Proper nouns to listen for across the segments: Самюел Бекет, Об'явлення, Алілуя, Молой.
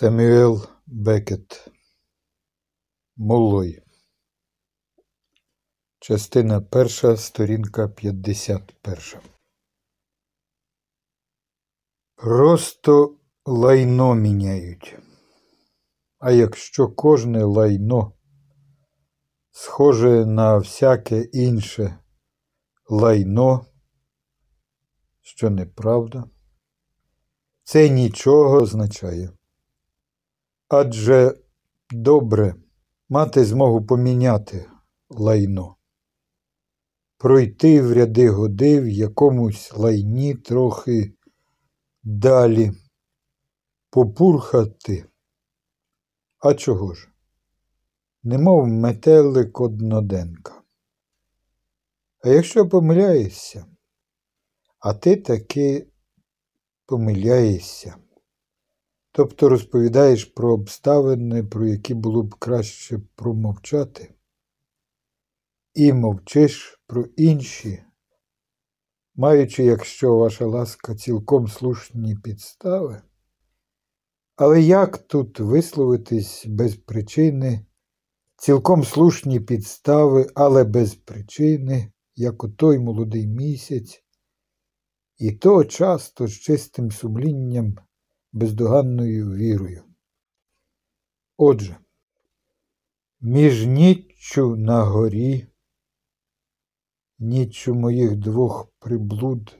Самюел Бекет «Молой». Частина перша, сторінка 51. Просто лайно міняють. А якщо кожне лайно схоже на всяке інше лайно, що неправда, це нічого не означає. Адже добре мати змогу поміняти лайно, пройти в ряди годи в якомусь лайні трохи далі, попурхати. А чого ж? Немов метелик одноденка. А якщо помиляєшся, а ти таки помиляєшся, тобто розповідаєш про обставини, про які було б краще промовчати, і мовчиш про інші, маючи, якщо ваша ласка, цілком слушні підстави. Але як тут висловитись без причини, цілком слушні підстави, але без причини, як у той молодий місяць, і то часто з чистим сумлінням, бездоганною вірою. Отже, між ніччю на горі, ніччю моїх двох приблуд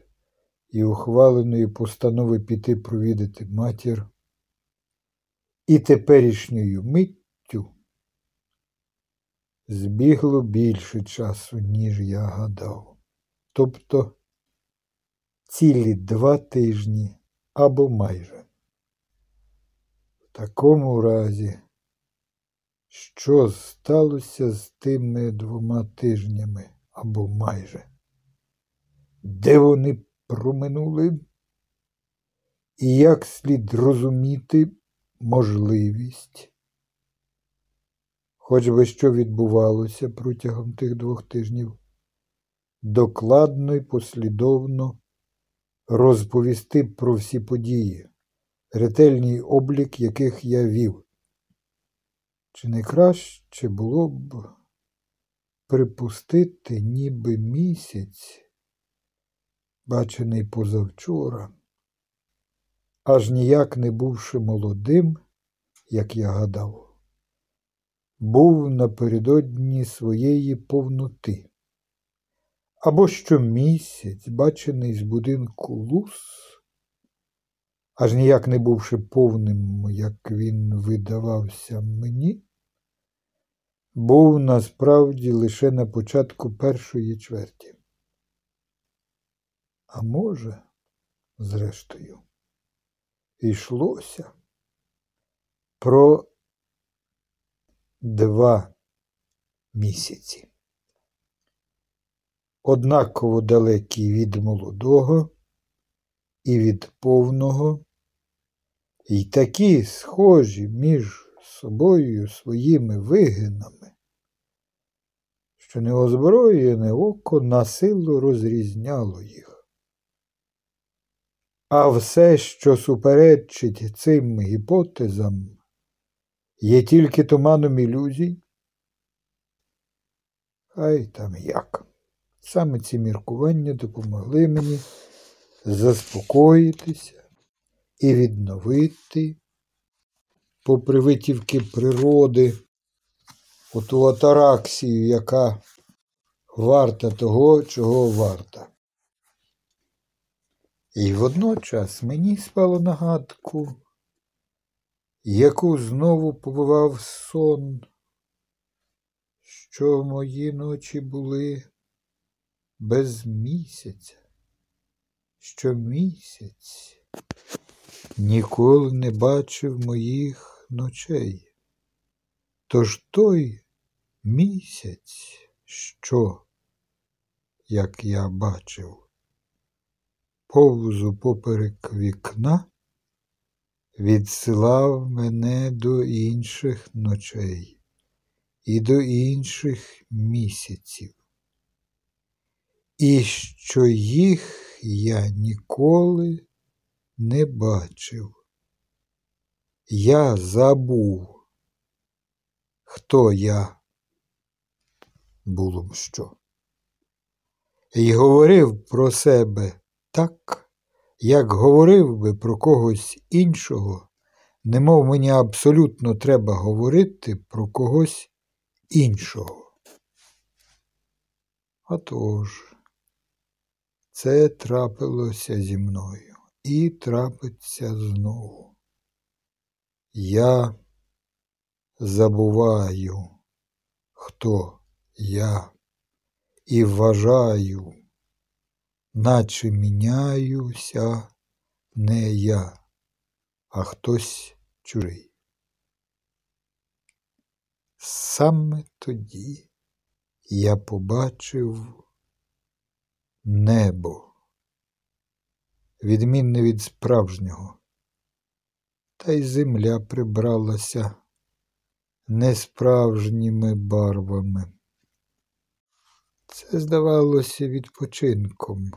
і ухваленої постанови піти провідати матір, і теперішньою миттю збігло більше часу, ніж я гадав. Тобто цілі 2 тижні або майже. В такому разі, що сталося з тими 2 тижнями, або майже? Де вони проминули? І як слід розуміти можливість, хоч би що відбувалося протягом тих 2 тижнів, докладно і послідовно розповісти про всі події, ретельний облік яких я вів. Чи не краще було б припустити, ніби місяць, бачений позавчора, аж ніяк не бувши молодим, як я гадав, був напередодні своєї повноти, або що місяць, бачений з будинку Лус, аж ніяк не бувши повним, як він видавався мені, був насправді лише на початку 1-ї чверті. А може, зрештою, йшлося про 2 місяці. Однаково далекі від молодого і від повного, і такі схожі між собою своїми вигинами, що неозброєне око насилу розрізняло їх. А все, що суперечить цим гіпотезам, є тільки туманом ілюзій. Хай там як. Саме ці міркування допомогли мені заспокоїтися і відновити, попри витівки природи, оту атараксію, яка варта того, чого варта. І водночас мені спало на гадку, яку знову побивав сон, що мої ночі були без місяця, що місяць ніколи не бачив моїх ночей. Тож той місяць, що, як я бачив, повзу поперек вікна, відсилав мене до інших ночей і до інших місяців. І що їх я ніколи не бачив, Я забув, хто я було б що. І говорив про себе так, як говорив би про когось іншого, немов мені абсолютно треба говорити про когось іншого. А тож, це трапилося зі мною і трапиться знову. Я забуваю, хто я, і вважаю, наче міняюся не я, а хтось чужий. Саме тоді я побачив небо, відмінне від справжнього, та й земля прибралася несправжніми барвами. Це здавалося відпочинком,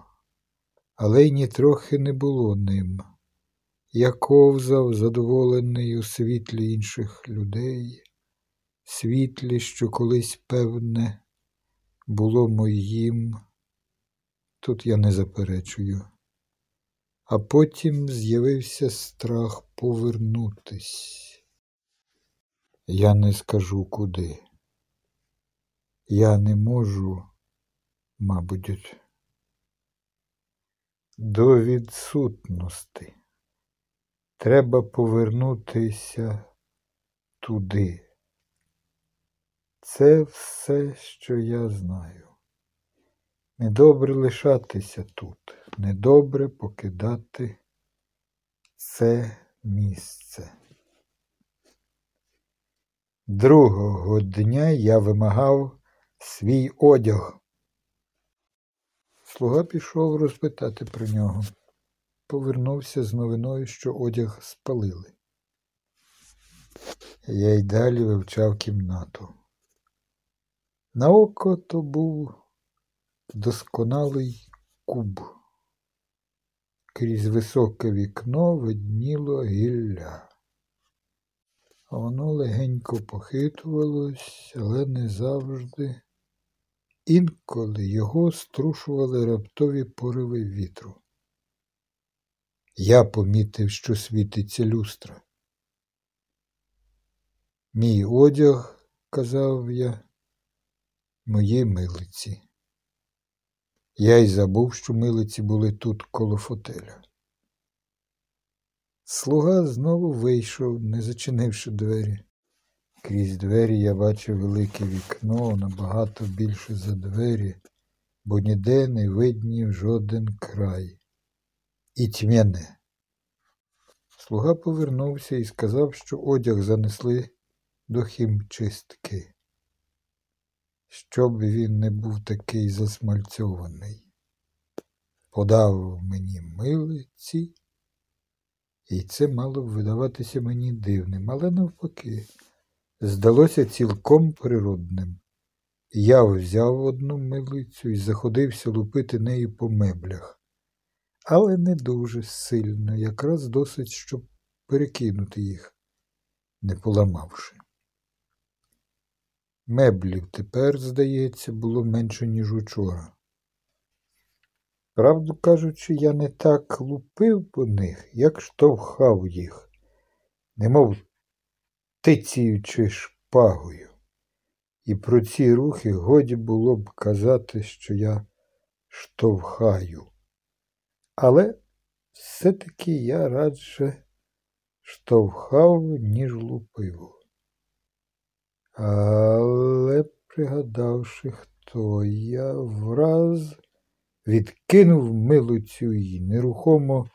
але й нітрохи не було ним. Я ковзав, задоволений у світлі інших людей, світлі, що колись, певне, було моїм, тут я не заперечую. А потім з'явився страх повернутись. Я не скажу куди. Я не можу, мабуть, до відсутності. Треба повернутися туди. Це все, що я знаю. Недобре лишатися тут, недобре покидати це місце. Другого дня я вимагав свій одяг. Слуга пішов розпитати про нього. Повернувся з новиною, що одяг спалили. Я й далі вивчав кімнату. На око то був досконалий куб. Крізь високе вікно видніло гілля. Воно легенько похитувалось, але не завжди. Інколи його струшували раптові пориви вітру. Я помітив, що світиться люстра. Мій одяг, казав я, мої милиці. Я й забув, що милиці були тут коло фотеля. Слуга знову вийшов, не зачинивши двері. Крізь двері я бачив велике вікно, набагато більше за двері, бо ніде не виднів жоден край. І тьмяне. Слуга повернувся і сказав, що одяг занесли до хімчистки, щоб він не був такий засмальцьований. Подав мені милиці, і це мало б видаватися мені дивним, але навпаки, здалося цілком природним. Я взяв одну милицю і заходився лупити нею по меблях, але не дуже сильно, якраз досить, щоб перекинути їх, не поламавши. Меблів тепер, здається, було менше, ніж учора. Правду кажучи, я не так лупив по них, як штовхав їх, немов тицяючи шпагою. І про ці рухи годі було б казати, що я штовхаю. Але все-таки я радше штовхав, ніж лупив. Але, пригадавши, хто я, враз відкинув милицю і нерухомо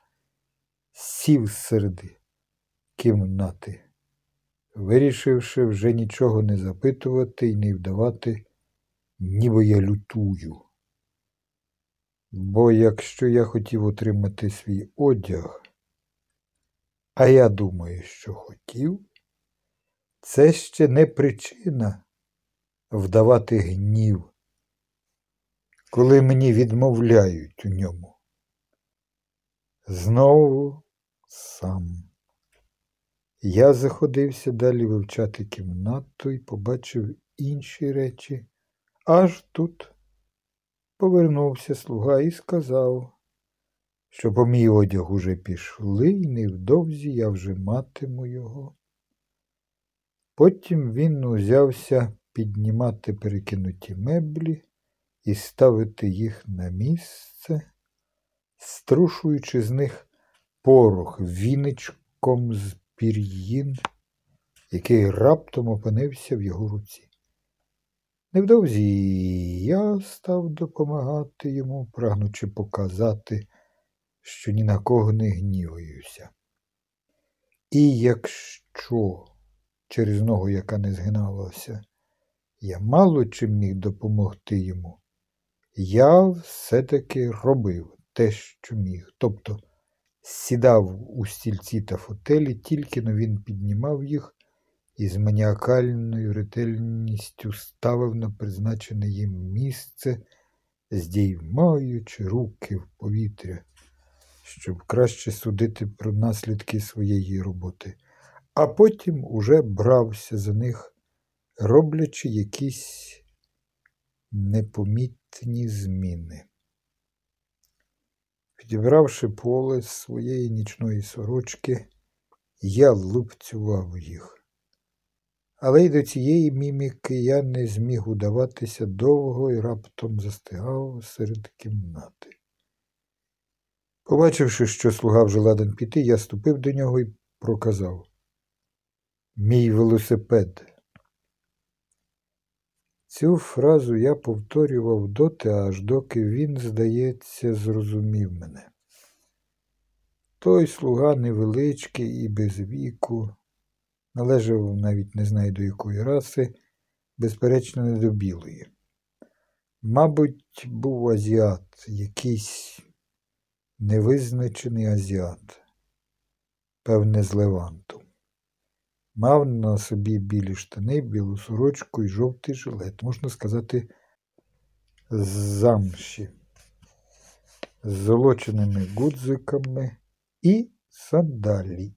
сів серед кімнати, вирішивши вже нічого не запитувати і не вдавати, ніби я лютую. Бо якщо я хотів отримати свій одяг, а я думаю, що хотів, це ще не причина вдавати гнів, коли мені відмовляють у ньому. Знову сам. Я заходився далі вивчати кімнату і побачив інші речі. Аж тут повернувся слуга і сказав, що по мій одяг уже пішли, і невдовзі я вже матиму його. Потім він узявся піднімати перекинуті меблі і ставити їх на місце, струшуючи з них порох віничком з пір'їн, який раптом опинився в його руці. Невдовзі я став допомагати йому, прагнучи показати, що ні на кого не гніваюся. І якщо через ногу, яка не згиналася, я мало чим міг допомогти йому, я все-таки робив те, що міг. Тобто сідав у стільці та фотелі, тільки но він піднімав їх і з маніакальною ретельністю ставив на призначене їм місце, здіймаючи руки в повітря, щоб краще судити про наслідки своєї роботи. А потім уже брався за них, роблячи якісь непомітні зміни. Підібравши поле з своєї нічної сорочки, я лупцював їх. Але й до цієї міміки я не зміг удаватися довго і раптом застигав серед кімнати. Побачивши, що слуга вже ладен піти, я ступив до нього і проказав: «Мій велосипед». Цю фразу я повторював доти, аж доки він, здається, зрозумів мене. Той слуга невеличкий і без віку, належав навіть не знаю до якої раси, безперечно не до білої. Мабуть, був азіат, якийсь невизначений азіат, певне з Леванту. Мав на собі білі штани, білу сорочку і жовтий жилет, можна сказати, з замші, з золоченими гудзиками і сандалі.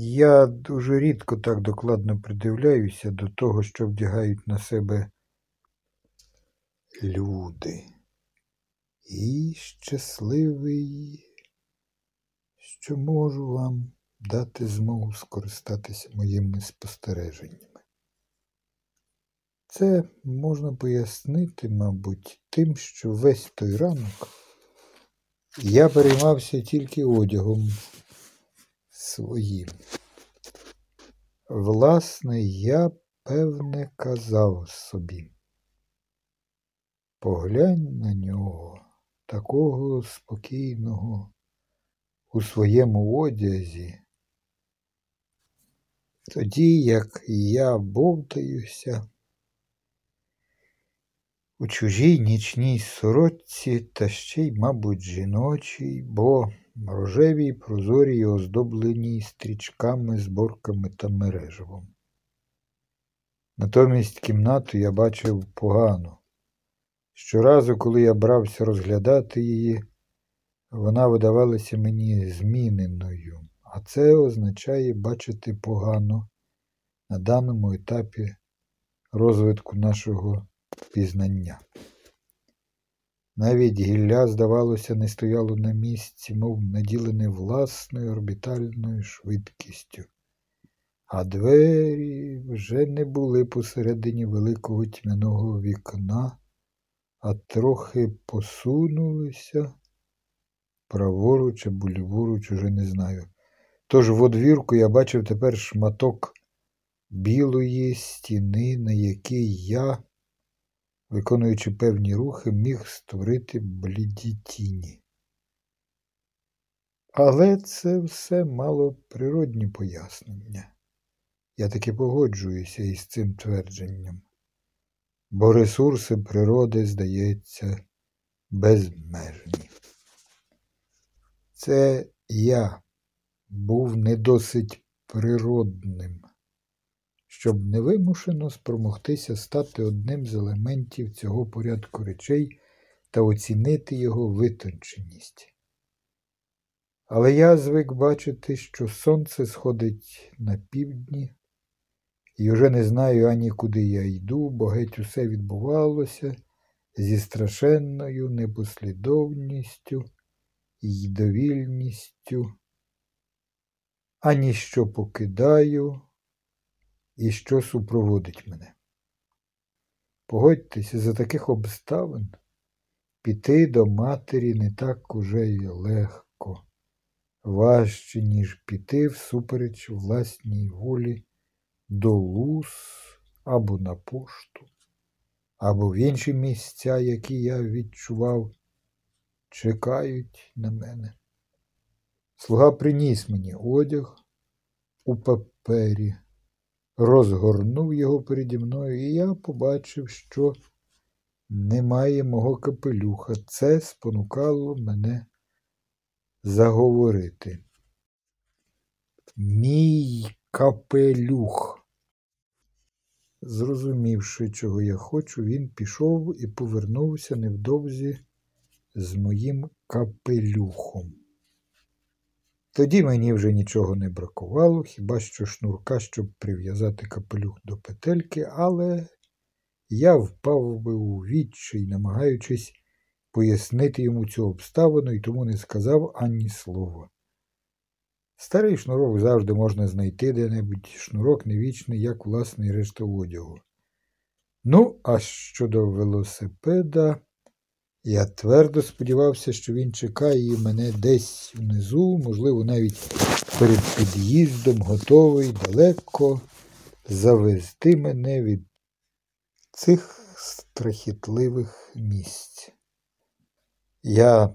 Я дуже рідко так докладно придивляюся до того, що вдягають на себе люди. І щасливий, що можу вам дати змогу скористатися моїми спостереженнями. Це можна пояснити, мабуть, тим, що весь той ранок я переймався тільки одягом своїм. Власне, я, певне, казав собі: поглянь на нього, такого спокійного, у своєму одязі, тоді, як я бовтаюся у чужій нічній сорочці, та ще й, мабуть, жіночій, бо рожевій, прозорій, оздобленій стрічками, зборками та мереживом. Натомість кімнату я бачив погано. Щоразу, коли я брався розглядати її, вона видавалася мені зміненою, а це означає бачити погано на даному етапі розвитку нашого пізнання. Навіть гілля, здавалося, не стояло на місці, мов наділене власною орбітальною швидкістю, а двері вже не були посередині великого тьмяного вікна, а трохи посунулися праворуч або ліворуч, уже не знаю. Тож в одвірку я бачив тепер шматок білої стіни, на якій я, виконуючи певні рухи, міг створити бліді тіні. Але це все мало природні пояснення. Я таки погоджуюся із цим твердженням, бо ресурси природи, здається, безмежні. Це я був не досить природним, щоб невимушено спромогтися стати одним з елементів цього порядку речей та оцінити його витонченість. Але я звик бачити, що сонце сходить на півдні, і вже не знаю ані куди я йду, бо геть усе відбувалося зі страшенною непослідовністю і довільністю, ані що покидаю і що супроводить мене. Погодьтеся, за таких обставин піти до матері не так уже й легко, важче, ніж піти всупереч власній волі до луз або на пошту, або в інші місця, які я відчував, чекають на мене. Слуга приніс мені одяг у папері, розгорнув його переді мною, і я побачив, що немає мого капелюха. Це спонукало мене заговорити. Мій капелюх! Зрозумівши, чого я хочу, він пішов і повернувся невдовзі з моїм капелюхом. Тоді мені вже нічого не бракувало, хіба що шнурка, щоб прив'язати капелюх до петельки, але я впав би у відчай, намагаючись пояснити йому цю обставину, і тому не сказав ані слова. Старий шнурок завжди можна знайти де-небудь, шнурок не вічний, як власний решта одягу. Ну, а щодо велосипеда, я твердо сподівався, що він чекає мене десь внизу, можливо, навіть перед під'їздом, готовий далеко завести мене від цих страхітливих місць. Я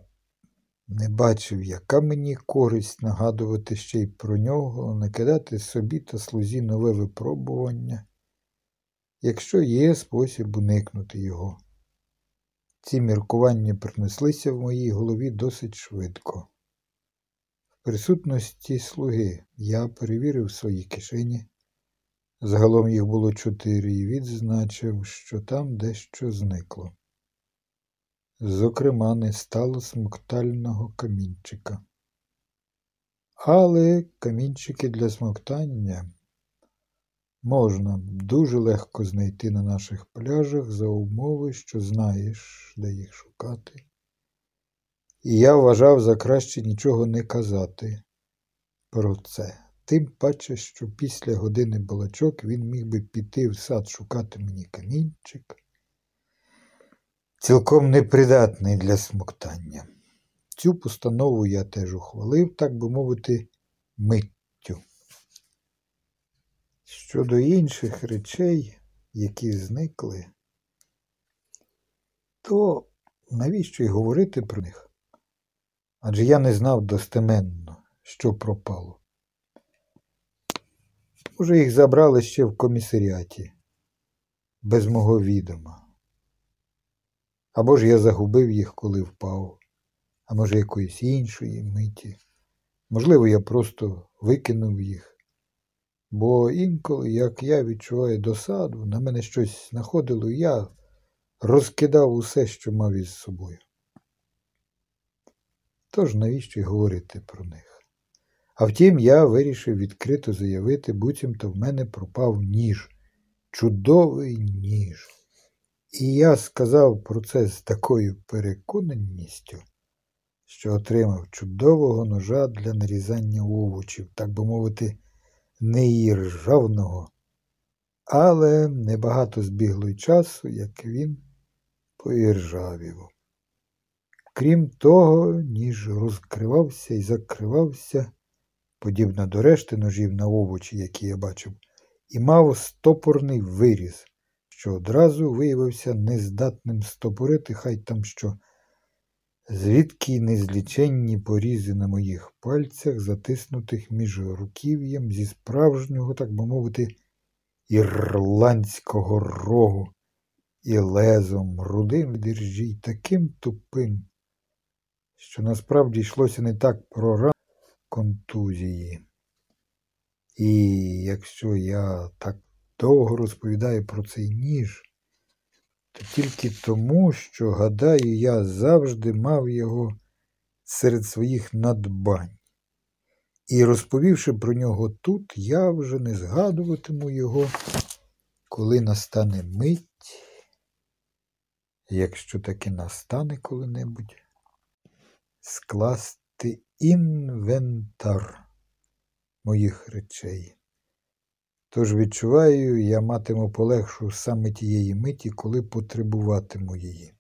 не бачив, яка мені користь нагадувати ще й про нього, накидати собі та слузі нове випробування, якщо є спосіб уникнути його. Ці міркування принеслися в моїй голові досить швидко. В присутності слуги я перевірив свої кишені. Загалом їх було 4 і відзначив, що там дещо зникло. Зокрема, не стало смоктального камінчика. Але камінчики для смоктання можна дуже легко знайти на наших пляжах за умови, що знаєш, де їх шукати. І я вважав за краще нічого не казати про це. Тим паче, що після години балачок він міг би піти в сад шукати мені камінчик, цілком непридатний для смоктання. Цю постанову я теж ухвалив, так би мовити, миттю. Щодо інших речей, які зникли, то навіщо й говорити про них? Адже я не знав достеменно, що пропало. Може, їх забрали ще в комісаріаті, без мого відома. Або ж я загубив їх, коли впав, а може якоїсь іншої миті. Можливо, я просто викинув їх, бо інколи, як я відчуваю досаду, на мене щось знаходило, і я розкидав усе, що мав із собою. Тож навіщо й говорити про них? А втім, я вирішив відкрито заявити, буцімто в мене пропав ніж, чудовий ніж. І я сказав про це з такою переконаністю, що отримав чудового ножа для нарізання овочів, так би мовити, не іржавного. Але небагато збігло й часу, як він поіржавів. Крім того, ніж розкривався і закривався, подібно до решти ножів на овочі, які я бачив, і мав стопорний виріз, що одразу виявився нездатним стопорити, хай там що, звідки незліченні порізи на моїх пальцях, затиснутих між руків'ям зі справжнього, так би мовити, ірландського рогу, і лезом, рудим від іржі, й таким тупим, що насправді йшлося не так про рану контузії. І якщо я так довго розповідаю про цей ніж, то тільки тому, що, гадаю, я завжди мав його серед своїх надбань. І, розповівши про нього тут, я вже не згадуватиму його, коли настане мить, якщо таки настане коли-небудь, скласти інвентар моїх речей. Тож відчуваю, я матиму полегшу саме тієї миті, коли потребуватиму її.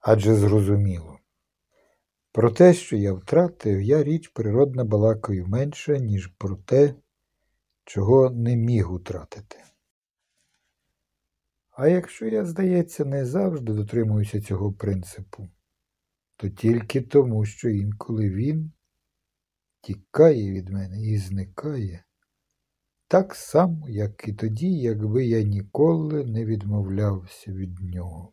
Адже зрозуміло. Про те, що я втратив, я річ природна балакаю менше, ніж про те, чого не міг втратити. А якщо я, здається, не завжди дотримуюся цього принципу, то тільки тому, що інколи він тікає від мене і зникає, так само, як і тоді, якби я ніколи не відмовлявся від нього.